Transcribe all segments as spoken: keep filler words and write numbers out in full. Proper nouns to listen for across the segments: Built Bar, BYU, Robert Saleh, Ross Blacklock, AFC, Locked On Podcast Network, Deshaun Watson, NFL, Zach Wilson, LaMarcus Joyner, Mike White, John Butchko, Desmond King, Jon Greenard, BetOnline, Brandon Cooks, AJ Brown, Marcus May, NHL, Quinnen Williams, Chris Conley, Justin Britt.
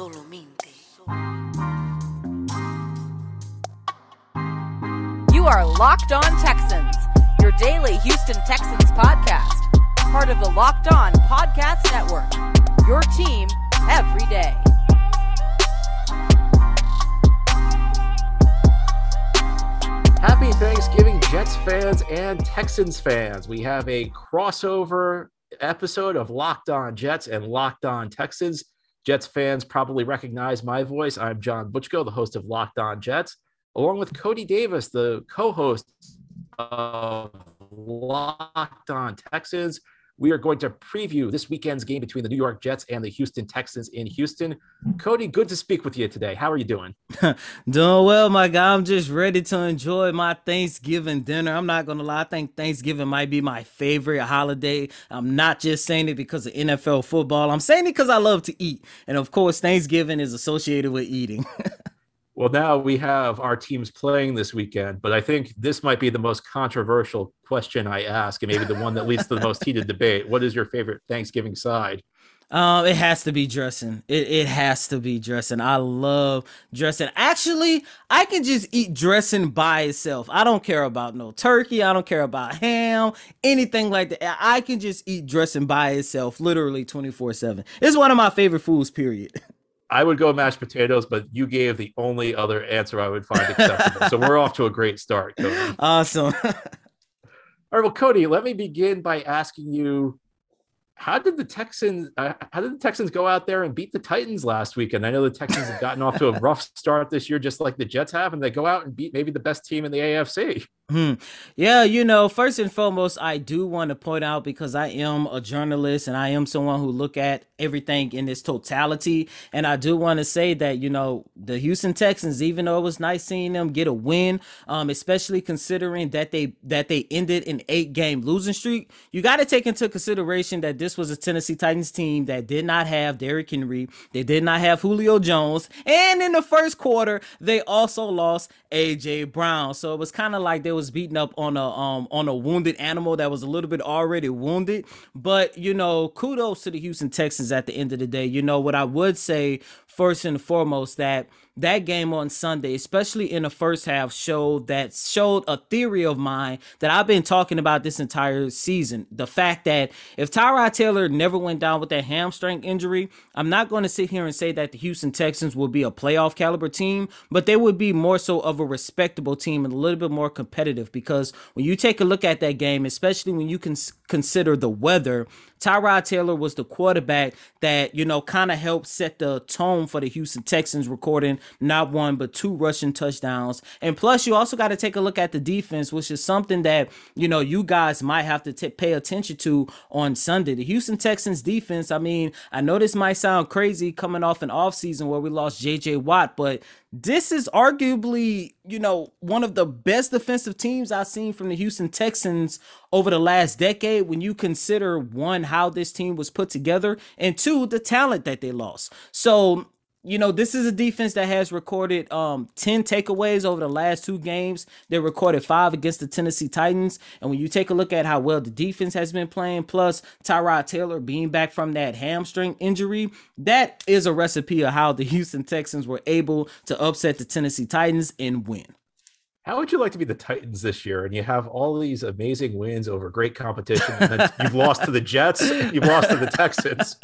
Solamente. You are Locked On Texans, your daily Houston Texans podcast, part of the Locked On Podcast Network, your team every day. Happy Thanksgiving, Jets fans and Texans fans. We have a crossover episode of Locked On Jets and Locked On Texans. Jets fans probably recognize my voice. I'm John Butchko, the host of Locked On Jets, along with Cody Davis, the co-host of Locked On Texans. We are going to preview this weekend's game between the New York Jets and the Houston Texans in Houston. Cody, good to speak with you today. How are you doing? Doing well, my guy. I'm just ready to enjoy my Thanksgiving dinner. I'm not going to lie. I think Thanksgiving might be my favorite holiday. I'm not just saying it because of N F L football. I'm saying it because I love to eat. And, of course, Thanksgiving is associated with eating. Well, now we have our teams playing this weekend, but I think this might be the most controversial question I ask, and maybe the one that leads to the most heated debate. What is your favorite Thanksgiving side? Um, it has to be dressing. It it has to be dressing. I love dressing. Actually, I can just eat dressing by itself. I don't care about no turkey. I don't care about ham, anything like that. I can just eat dressing by itself, literally twenty-four seven. It's one of my favorite foods, period. I would go mashed potatoes, but you gave the only other answer I would find acceptable. So we're off to a great start, Cody. Awesome. All right, well, Cody, let me begin by asking you, how did the Texans uh, how did the Texans go out there and beat the Titans last weekend? I know the Texans have gotten off to a rough start this year, just like the Jets have, and they go out and beat maybe the best team in the A F C. Hmm. Yeah, you know, first and foremost, I do want to point out, because I am a journalist and I am someone who look at everything in its totality. And I do want to say that, you know, the Houston Texans, even though it was nice seeing them get a win, um, especially considering that they that they ended an eight game losing streak, you got to take into consideration that this was a Tennessee Titans team that did not have Derrick Henry. They did not have Julio Jones. And in the first quarter, they also lost A J Brown. So it was kind of like they were was beaten up on a um on a wounded animal that was a little bit already wounded. But, you know, kudos to the Houston Texans at the end of the day. You know what I would say first and foremost, that that game on Sunday, especially in the first half, showed that showed a theory of mine that I've been talking about this entire season. The fact that if Tyrod Taylor never went down with that hamstring injury, I'm not going to sit here and say that the Houston Texans will be a playoff caliber team, but they would be more so of a respectable team and a little bit more competitive, because when you take a look at that game, especially when you can consider the weather, Tyrod Taylor was the quarterback that, you know, kind of helped set the tone for the Houston Texans, recording not one, but two rushing touchdowns. And plus, you also got to take a look at the defense, which is something that, you know, you guys might have to t- pay attention to on Sunday. The Houston Texans defense, I mean, I know this might sound crazy coming off an offseason where we lost J J Watt, but this is arguably, you know, one of the best defensive teams I've seen from the Houston Texans over the last decade, when you consider, one, how this team was put together, and two, the talent that they lost. So, you know, this is a defense that has recorded um, ten takeaways over the last two games. They recorded five against the Tennessee Titans. And when you take a look at how well the defense has been playing, plus Tyrod Taylor being back from that hamstring injury, that is a recipe of how the Houston Texans were able to upset the Tennessee Titans and win. How would you like to be the Titans this year? And you have all these amazing wins over great competition. And then you've lost to the Jets. You've lost to the Texans.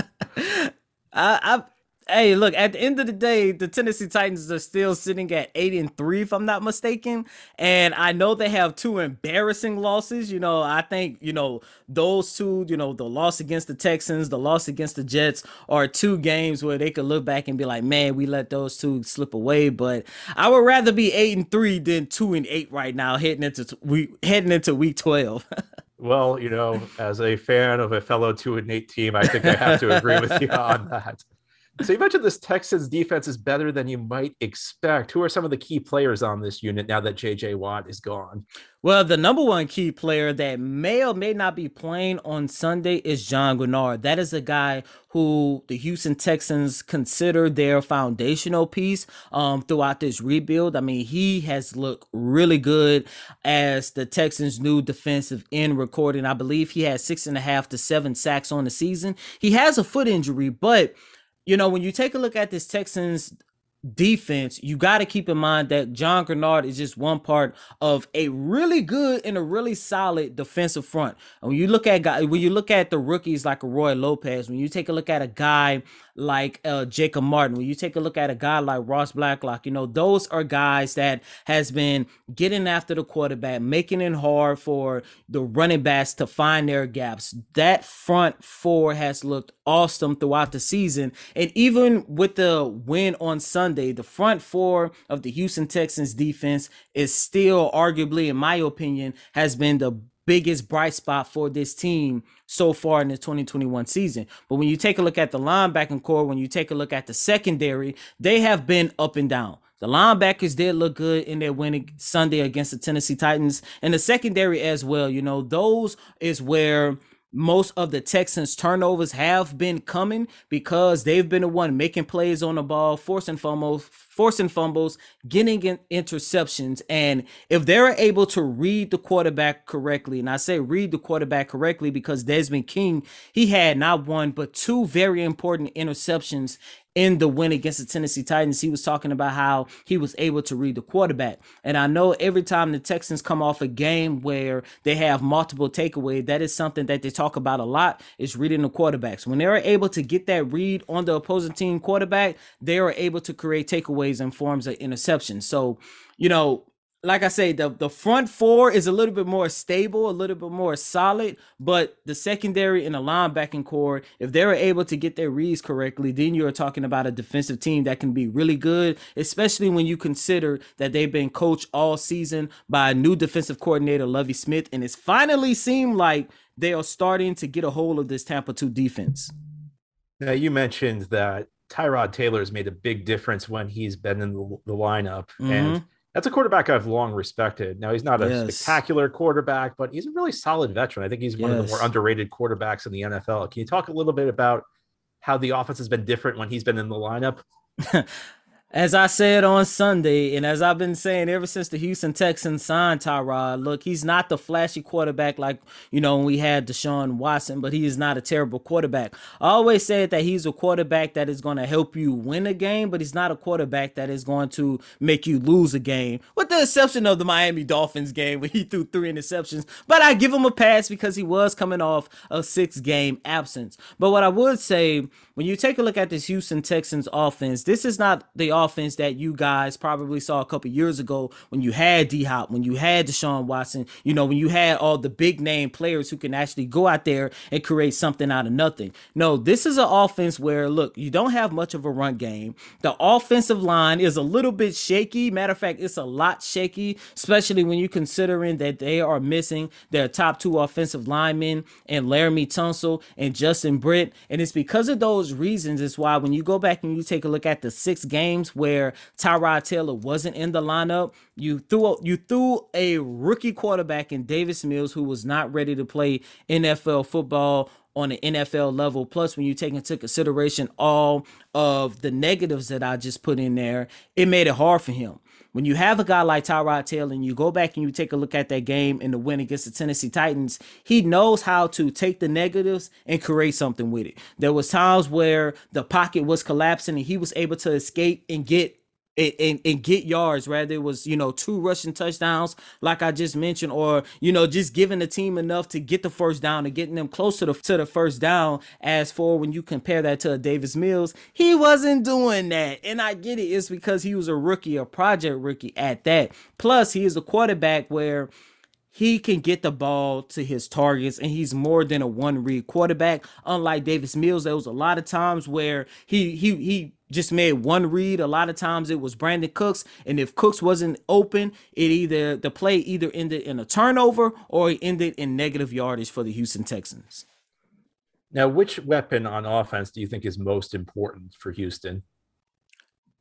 I, I've. Hey, look, at the end of the day, the Tennessee Titans are still sitting at eight and three, if I'm not mistaken. And I know they have two embarrassing losses. You know, I think, you know, those two, you know, the loss against the Texans, the loss against the Jets, are two games where they could look back and be like, man, we let those two slip away. But I would rather be eight and three than two and eight right now, heading into we heading into week twelve. Well, you know, as a fan of a fellow two and eight team, I think I have to agree with you on that. So you mentioned this Texans defense is better than you might expect. Who are some of the key players on this unit now that J J Watt is gone? Well, the number one key player that may or may not be playing on Sunday is Jon Greenard. That is a guy who the Houston Texans consider their foundational piece um, throughout this rebuild. I mean, he has looked really good as the Texans' new defensive end, recording, I believe, he had six and a half to seven sacks on the season. He has a foot injury, but you know, when you take a look at this Texans defense, you got to keep in mind that Jon Greenard is just one part of a really good and a really solid defensive front. And when you look at guys, when you look at the rookies like a Roy Lopez, when you take a look at a guy like uh, Jacob Martin, when you take a look at a guy like Ross Blacklock, you know, those are guys that has been getting after the quarterback, making it hard for the running backs to find their gaps. That front four has looked awesome throughout the season. And even with the win on Sunday, the front four of the Houston Texans defense is still arguably, in my opinion, has been the biggest bright spot for this team so far in the twenty twenty-one season. But when you take a look at the linebacking core, when you take a look at the secondary, they have been up and down. The linebackers did look good in their win Sunday against the Tennessee Titans, and the secondary as well. You know, those is where most of the Texans turnovers have been coming, because they've been the one making plays on the ball, forcing fumbles, forcing fumbles, getting in interceptions. And if they're able to read the quarterback correctly, and I say read the quarterback correctly because Desmond King, he had not one, but two very important interceptions in the win against the Tennessee Titans. He was talking about how he was able to read the quarterback. And I know every time the Texans come off a game where they have multiple takeaways, that is something that they talk about a lot, is reading the quarterbacks. When they're able to get that read on the opposing team quarterback, they are able to create takeaways in forms of interceptions. So, you know, like I say, the, the front four is a little bit more stable, a little bit more solid, but the secondary and the linebacking core, if they're able to get their reads correctly, then you're talking about a defensive team that can be really good, especially when you consider that they've been coached all season by a new defensive coordinator, Lovie Smith, and it's finally seemed like they are starting to get a hold of this Tampa two defense. Now, you mentioned that Tyrod Taylor has made a big difference when he's been in the, the lineup, mm-hmm. and that's a quarterback I've long respected. Now, he's not a yes. spectacular quarterback, but he's a really solid veteran. I think he's one yes. of the more underrated quarterbacks in the N F L. Can you talk a little bit about how the offense has been different when he's been in the lineup? As I said on Sunday, and as I've been saying ever since the Houston Texans signed Tyrod, look, he's not the flashy quarterback like, you know, when we had Deshaun Watson, but he is not a terrible quarterback. I always said that he's a quarterback that is going to help you win a game, but he's not a quarterback that is going to make you lose a game, with the exception of the Miami Dolphins game where he threw three interceptions. But I give him a pass because he was coming off a six-game absence. But what I would say, when you take a look at this Houston Texans offense, this is not the offense offense that you guys probably saw a couple years ago when you had D-Hop, when you had Deshaun Watson, you know, when you had all the big name players who can actually go out there and create something out of nothing. No, this is an offense where, look, you don't have much of a run game. The offensive line is a little bit shaky. Matter of fact, it's a lot shaky, especially when you're considering that they are missing their top two offensive linemen and Laremy Tunsil and Justin Britt. And it's because of those reasons is why when you go back and you take a look at the six games where Tyrod Taylor wasn't in the lineup, you threw you threw a rookie quarterback in Davis Mills who was not ready to play N F L football on an N F L level. Plus, when you take into consideration all of the negatives that I just put in there, it made it hard for him. When you have a guy like Tyrod Taylor and you go back and you take a look at that game in the win against the Tennessee Titans, he knows how to take the negatives and create something with it. There was times where the pocket was collapsing and he was able to escape and get And, and get yards, rather it was, you know, two rushing touchdowns, like I just mentioned, or, you know, just giving the team enough to get the first down and getting them closer to, to the first down. As for when you compare that to Davis Mills, he wasn't doing that. And I get it. It's because he was a rookie, a project rookie at that. Plus, he is a quarterback where he can get the ball to his targets, and he's more than a one-read quarterback. Unlike Davis Mills, there was a lot of times where he he he just made one read. A lot of times it was Brandon Cooks, and if Cooks wasn't open, it either the play either ended in a turnover or it ended in negative yardage for the Houston Texans. Now, which weapon on offense do you think is most important for Houston?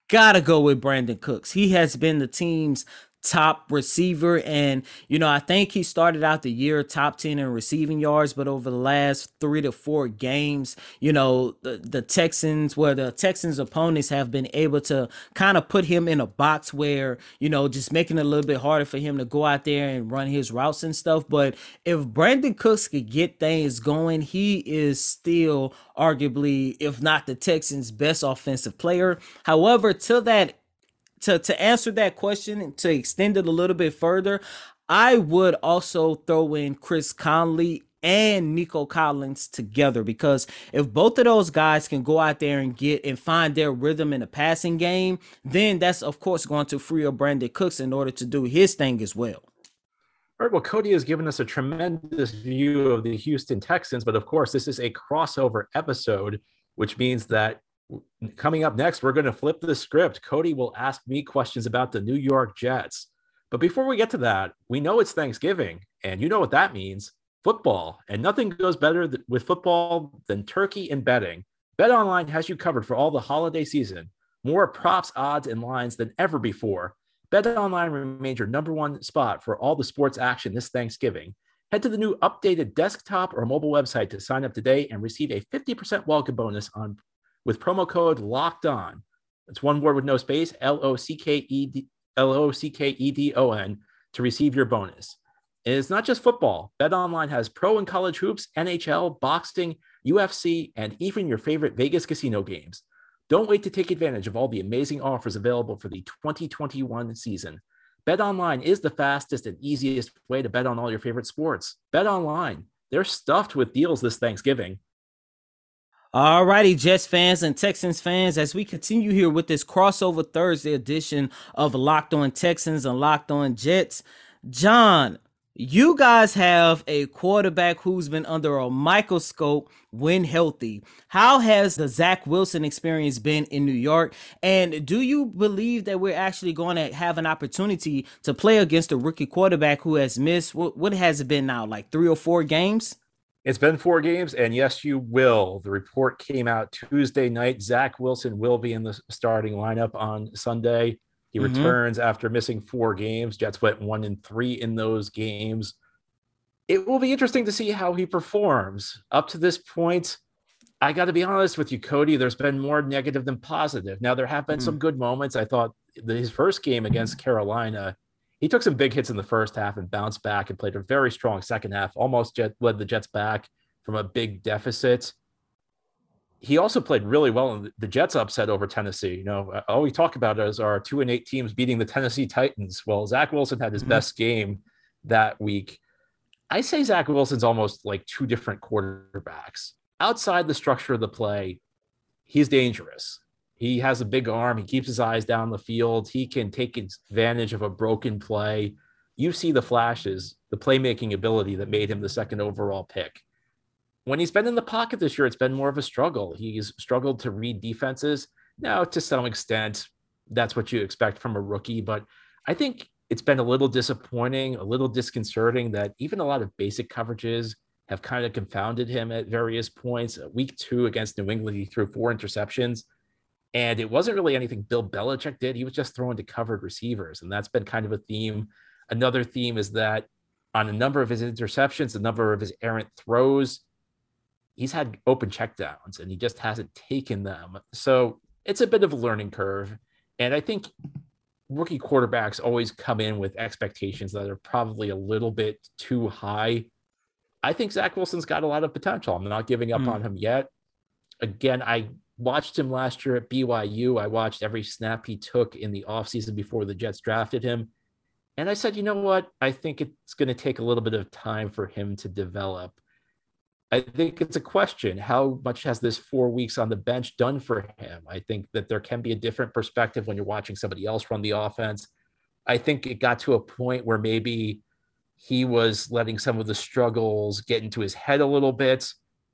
Gotta go with Brandon Cooks. He has been the team's top receiver. And, you know, I think he started out the year top ten in receiving yards, but over the last three to four games, you know, the, the Texans, where the Texans opponents have been able to kind of put him in a box where, you know, just making it a little bit harder for him to go out there and run his routes and stuff. But if Brandon Cooks could get things going, he is still arguably, if not the Texans' best offensive player. However, to that To, to answer that question and to extend it a little bit further, I would also throw in Chris Conley and Nico Collins together, because if both of those guys can go out there and get and find their rhythm in the passing game, then that's, of course, going to free up Brandon Cooks in order to do his thing as well. All right, well, Cody has given us a tremendous view of the Houston Texans, but of course, this is a crossover episode, which means that coming up next, we're going to flip the script. Cody will ask me questions about the New York Jets. But before we get to that, we know it's Thanksgiving, and you know what that means, football. And nothing goes better th- with football than turkey and betting. BetOnline has you covered for all the holiday season. More props, odds, and lines than ever before. BetOnline remains your number one spot for all the sports action this Thanksgiving. Head to the new updated desktop or mobile website to sign up today and receive a fifty percent welcome bonus on with promo code Locked On. It's one word with no space, L O C K E D O N, to receive your bonus. And it's not just football. BetOnline has pro and college hoops, N H L, boxing, U F C, and even your favorite Vegas casino games. Don't wait to take advantage of all the amazing offers available for the twenty twenty-one season. BetOnline is the fastest and easiest way to bet on all your favorite sports. BetOnline, they're stuffed with deals this Thanksgiving. All righty, Jets fans and Texans fans, as we continue here with this crossover Thursday edition of Locked On Texans and Locked On Jets, John, you guys have a quarterback who's been under a microscope when healthy. How has the Zach Wilson experience been in New York? And do you believe that we're actually going to have an opportunity to play against a rookie quarterback who has missed, what, what has it been now, like three or four games? It's been four games, and yes, you will. The report came out Tuesday night. Zach Wilson will be in the starting lineup on Sunday. He mm-hmm. returns after missing four games. Jets went one and three in those games. It will be interesting to see how he performs. Up to this point, I got to be honest with you, Cody, there's been more negative than positive. Now, there have been mm-hmm. some good moments. I thought that his first game against Carolina, he took some big hits in the first half and bounced back and played a very strong second half, almost jet, led the Jets back from a big deficit. He also played really well in the Jets upset over Tennessee. You know, all we talk about is our two and eight teams beating the Tennessee Titans. Well, Zach Wilson had his mm-hmm. best game that week. I say Zach Wilson's almost like two different quarterbacks. Outside the structure of the play, he's dangerous. He has a big arm. He keeps his eyes down the field. He can take advantage of a broken play. You see the flashes, the playmaking ability that made him the second overall pick. When he's been in the pocket this year, it's been more of a struggle. He's struggled to read defenses. Now, to some extent, that's what you expect from a rookie. But I think it's been a little disappointing, a little disconcerting that even a lot of basic coverages have kind of confounded him at various points. Week two against New England, he threw four interceptions. And it wasn't really anything Bill Belichick did. He was just throwing to covered receivers. And that's been kind of a theme. Another theme is that on a number of his interceptions, a number of his errant throws, he's had open checkdowns and he just hasn't taken them. So it's a bit of a learning curve. And I think rookie quarterbacks always come in with expectations that are probably a little bit too high. I think Zach Wilson's got a lot of potential. I'm not giving up mm. on him yet. Again, I watched him last year at B Y U. I watched every snap he took in the offseason before the Jets drafted him. And I said, you know what? I think it's going to take a little bit of time for him to develop. I think it's a question. How much has this four weeks on the bench done for him? I think that there can be a different perspective when you're watching somebody else run the offense. I think it got to a point where maybe he was letting some of the struggles get into his head a little bit.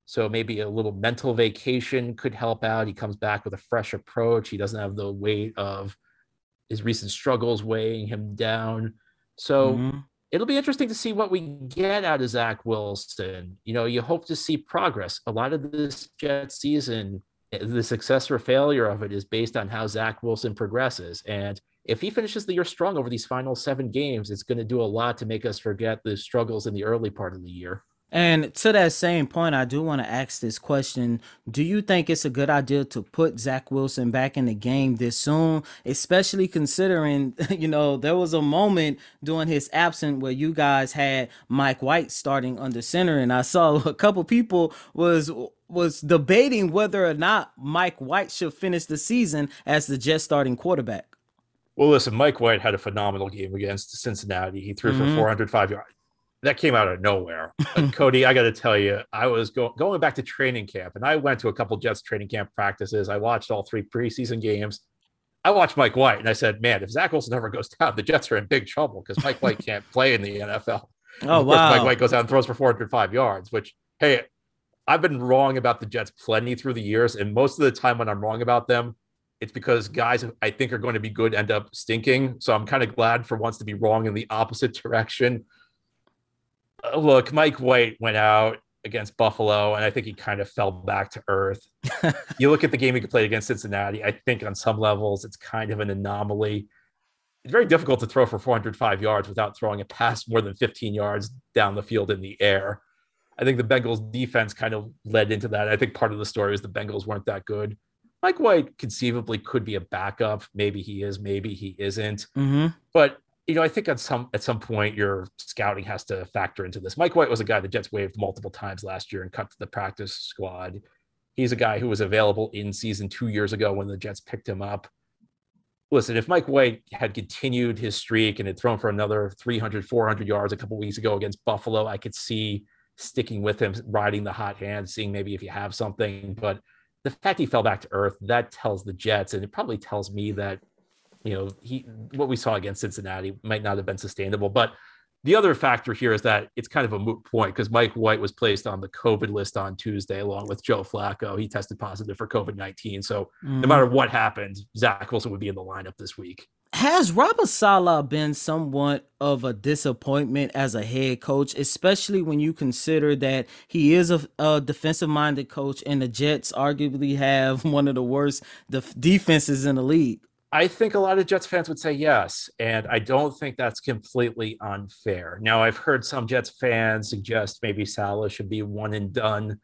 So maybe a little mental vacation could help out. He comes back with a fresh approach. He doesn't have the weight of his recent struggles weighing him down. So mm-hmm. it'll be interesting to see what we get out of Zach Wilson. You know, you hope to see progress. A lot of this Jets season, the success or failure of it is based on how Zach Wilson progresses. And if he finishes the year strong over these final seven games, it's going to do a lot to make us forget the struggles in the early part of the year. And to that same point, I do want to ask this question. Do you think it's a good idea to put Zach Wilson back in the game this soon, especially considering, you know, there was a moment during his absence where you guys had Mike White starting under center, and I saw a couple people was was debating whether or not Mike White should finish the season as the Jets starting quarterback? Well, listen, Mike White had a phenomenal game against Cincinnati. He threw mm-hmm. for four hundred five yards. That came out of nowhere. But Cody, I got to tell you, I was go- going back to training camp, and I went to a couple Jets training camp practices. I watched all three preseason games. I watched Mike White, and I said, man, if Zach Wilson ever goes down, the Jets are in big trouble because Mike White can't play in the N F L. Oh, wow. Of course, Mike White goes out and throws for four hundred five yards, which, hey, I've been wrong about the Jets plenty through the years, and most of the time when I'm wrong about them, it's because guys I think are going to be good end up stinking. So I'm kind of glad for once to be wrong in the opposite direction. Look, Mike White went out against Buffalo, and I think he kind of fell back to earth. You look at the game he played against Cincinnati, I think on some levels it's kind of an anomaly. It's very difficult to throw for four hundred five yards without throwing a pass more than fifteen yards down the field in the air. I think the Bengals defense kind of led into that. I think part of the story is the Bengals weren't that good. Mike White conceivably could be a backup. Maybe he is, maybe he isn't. Mm-hmm. But you know, I think at some at some point your scouting has to factor into this. Mike White was a guy the Jets waived multiple times last year and cut to the practice squad. He's a guy who was available in season two years ago when the Jets picked him up. Listen, if Mike White had continued his streak and had thrown for another three hundred, four hundred yards a couple weeks ago against Buffalo, I could see sticking with him, riding the hot hand, seeing maybe if you have something. But the fact he fell back to earth, that tells the Jets, and it probably tells me that, you know, he what we saw against Cincinnati might not have been sustainable. But the other factor here is that it's kind of a moot point because Mike White was placed on the COVID list on Tuesday along with Joe Flacco. He tested positive for covid nineteen. So mm. no matter what happens, Zach Wilson would be in the lineup this week. Has Robert Saleh been somewhat of a disappointment as a head coach, especially when you consider that he is a, a defensive-minded coach and the Jets arguably have one of the worst def- defenses in the league? I think a lot of Jets fans would say yes, and I don't think that's completely unfair. Now, I've heard some Jets fans suggest maybe Saleh should be one and done.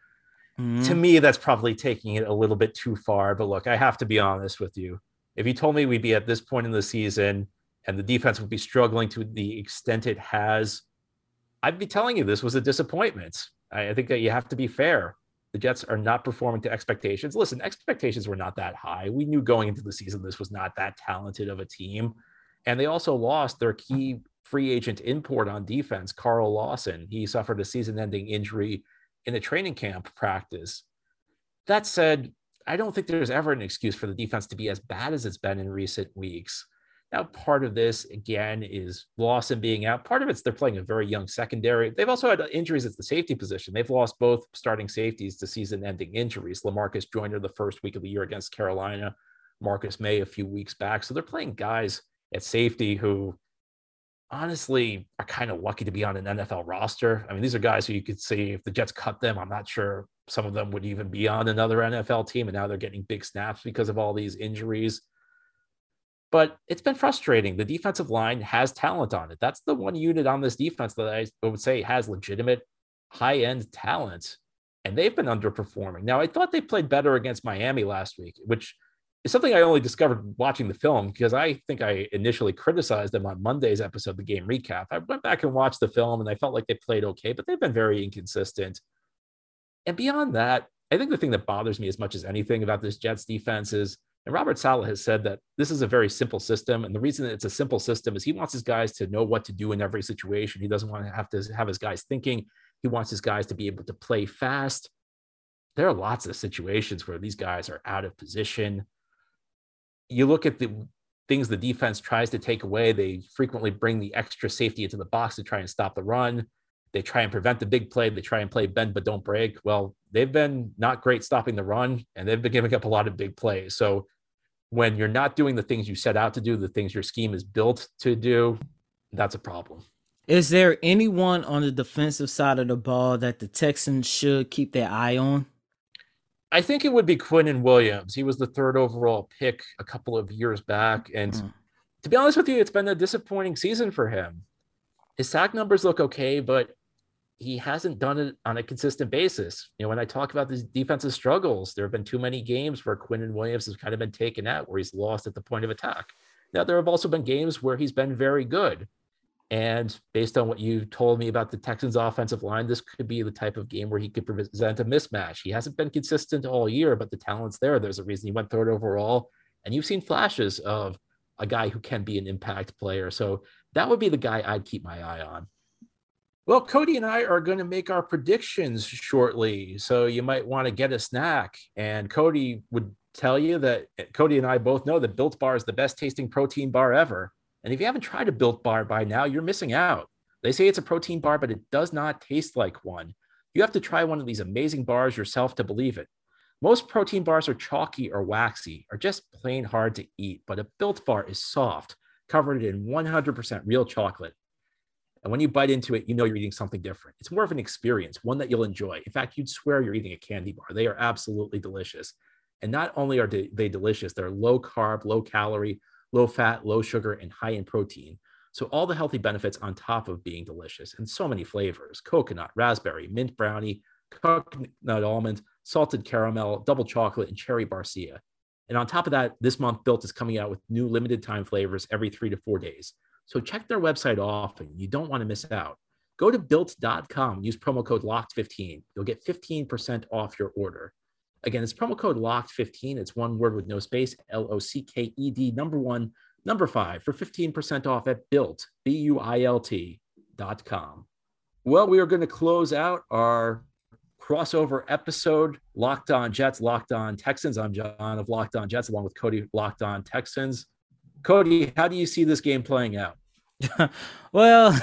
Mm. To me, that's probably taking it a little bit too far, but look, I have to be honest with you. If you told me we'd be at this point in the season and the defense would be struggling to the extent it has, I'd be telling you this was a disappointment. I, I think that you have to be fair. The Jets are not performing to expectations. Listen, expectations were not that high. We knew going into the season this was not that talented of a team. And they also lost their key free agent import on defense, Carl Lawson. He suffered a season-ending injury in a training camp practice. That said, I don't think there's ever an excuse for the defense to be as bad as it's been in recent weeks. Now, part of this, again, is Lawson being out. Part of it's they're playing a very young secondary. They've also had injuries at the safety position. They've lost both starting safeties to season-ending injuries. LaMarcus Joyner the first week of the year against Carolina, Marcus May a few weeks back. So they're playing guys at safety who, honestly, are kind of lucky to be on an N F L roster. I mean, these are guys who you could see if the Jets cut them, I'm not sure some of them would even be on another N F L team, and now they're getting big snaps because of all these injuries. But it's been frustrating. The defensive line has talent on it. That's the one unit on this defense that I would say has legitimate high-end talent, and they've been underperforming. Now, I thought they played better against Miami last week, which is something I only discovered watching the film because I think I initially criticized them on Monday's episode of the game recap. I went back and watched the film, and I felt like they played okay, but they've been very inconsistent. And beyond that, I think the thing that bothers me as much as anything about this Jets defense is, and Robert Saleh has said that this is a very simple system. And the reason that it's a simple system is he wants his guys to know what to do in every situation. He doesn't want to have to have his guys thinking. He wants his guys to be able to play fast. There are lots of situations where these guys are out of position. You look at the things the defense tries to take away. They frequently bring the extra safety into the box to try and stop the run. They try and prevent the big play. They try and play bend but don't break. Well, they've been not great stopping the run, and they've been giving up a lot of big plays. So when you're not doing the things you set out to do, the things your scheme is built to do, that's a problem. Is there anyone on the defensive side of the ball that the Texans should keep their eye on? I think it would be Quinnen Williams. He was the third overall pick a couple of years back. And mm. to be honest with you, it's been a disappointing season for him. His sack numbers look okay, but he hasn't done it on a consistent basis. You know, when I talk about these defensive struggles, there have been too many games where Quinnen Williams has kind of been taken out, where he's lost at the point of attack. Now, there have also been games where he's been very good. And based on what you told me about the Texans offensive line, this could be the type of game where he could present a mismatch. He hasn't been consistent all year, but the talent's there. There's a reason he went third overall. And you've seen flashes of a guy who can be an impact player. So that would be the guy I'd keep my eye on. Well, Cody and I are going to make our predictions shortly, so you might want to get a snack. And Cody would tell you that Cody and I both know that Built Bar is the best tasting protein bar ever. And if you haven't tried a Built Bar by now, you're missing out. They say it's a protein bar, but it does not taste like one. You have to try one of these amazing bars yourself to believe it. Most protein bars are chalky or waxy or just plain hard to eat, but a Built Bar is soft, covered in one hundred percent real chocolate. And when you bite into it, you know you're eating something different. It's more of an experience, one that you'll enjoy. In fact, you'd swear you're eating a candy bar. They are absolutely delicious. And not only are they delicious, they're low carb, low calorie, low fat, low sugar, and high in protein. So all the healthy benefits on top of being delicious, and so many flavors: coconut, raspberry, mint brownie, coconut almond, salted caramel, double chocolate, and cherry barcia. And on top of that, this month Built is coming out with new limited time flavors every three to four days. So check their website often. You don't want to miss out. Go to built dot com and use promo code locked fifteen. You'll get fifteen percent off your order. Again, it's promo code locked fifteen. It's one word with no space, L O C K E D, number one, number five, for fifteen percent off at built, B U I L T dot com. Well, we are going to close out our crossover episode, Locked On Jets, Locked On Texans. I'm John of Locked On Jets, along with Cody of Locked On Texans. Cody, how do you see this game playing out? Well,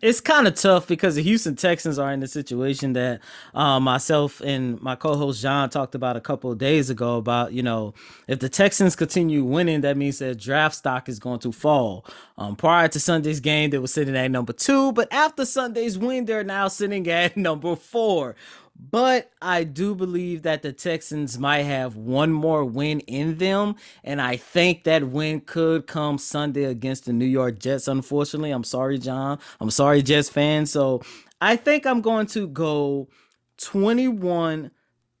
it's kind of tough because the Houston Texans are in the situation that uh, myself and my co-host John talked about a couple of days ago about, you know, if the Texans continue winning, that means their draft stock is going to fall. Um, prior to Sunday's game, they were sitting at number two, but after Sunday's win, they're now sitting at number four. But I do believe that the Texans might have one more win in them, and I think that win could come Sunday against the New York Jets, unfortunately. I'm sorry, John. I'm sorry, Jets fans. So I think I'm going to go twenty-one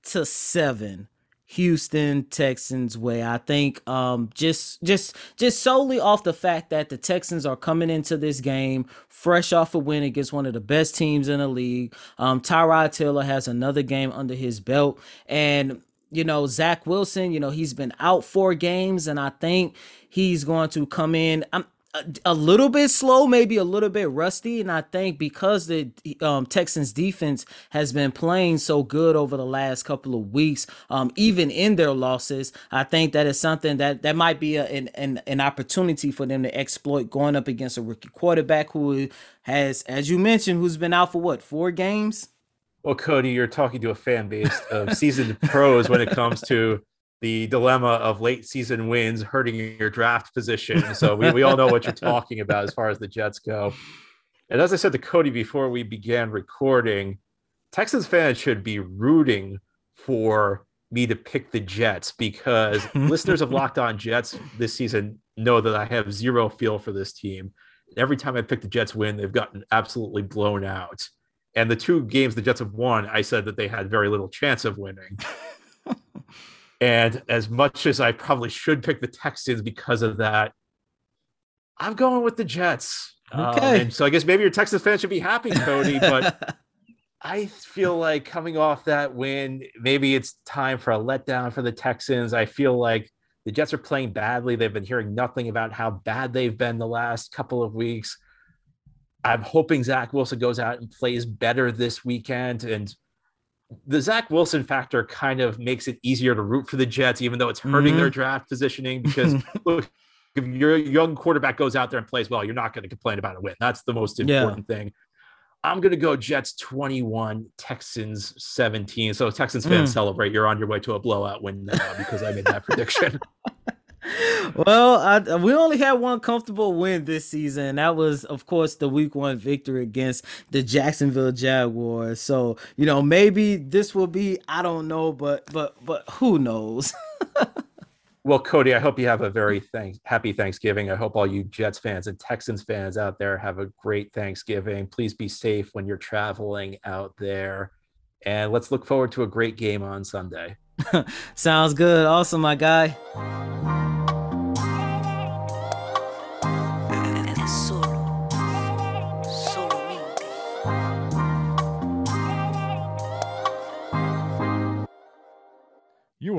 to seven. Houston Texans way. I think um, just just just solely off the fact that the Texans are coming into this game fresh off a win against one of the best teams in the league. Um, Tyrod Taylor has another game under his belt. And, you know, Zach Wilson, you know, he's been out four games, and I think he's going to come in I'm, a, a little bit slow, maybe a little bit rusty. And I think because the um, Texans defense has been playing so good over the last couple of weeks, um, even in their losses, I think that is something that that might be a, an, an, an opportunity for them to exploit going up against a rookie quarterback who has, as you mentioned, who's been out for what, four games? Well, Cody, you're talking to a fan base of seasoned pros when it comes to the dilemma of late season wins hurting your draft position. So we, we all know what you're talking about as far as the Jets go. And as I said to Cody before we began recording, Texans fans should be rooting for me to pick the Jets, because listeners of Locked On Jets this season know that I have zero feel for this team. Every time I pick the Jets win, they've gotten absolutely blown out. And the two games the Jets have won, I said that they had very little chance of winning. And as much as I probably should pick the Texans because of that, I'm going with the Jets. Okay. Um, and so I guess maybe your Texans fans should be happy, Cody, but I feel like coming off that win, maybe it's time for a letdown for the Texans. I feel like the Jets are playing badly. They've been hearing nothing about how bad they've been the last couple of weeks. I'm hoping Zach Wilson goes out and plays better this weekend, and the Zach Wilson factor kind of makes it easier to root for the Jets, even though it's hurting mm-hmm. their draft positioning, because look, if your young quarterback goes out there and plays well, you're not going to complain about a win. That's the most important yeah. thing. I'm going to go Jets twenty-one, Texans seventeen. So Texans fans mm. celebrate. You're on your way to a blowout win now because I made that prediction. Well, I, we only had one comfortable win this season. That was, of course, the week one victory against the Jacksonville Jaguars. So, you know, maybe this will be, I don't know, but but but who knows? Well, Cody, I hope you have a very thank- happy Thanksgiving. I hope all you Jets fans and Texans fans out there have a great Thanksgiving. Please be safe when you're traveling out there. And let's look forward to a great game on Sunday. Sounds good. Awesome, my guy. You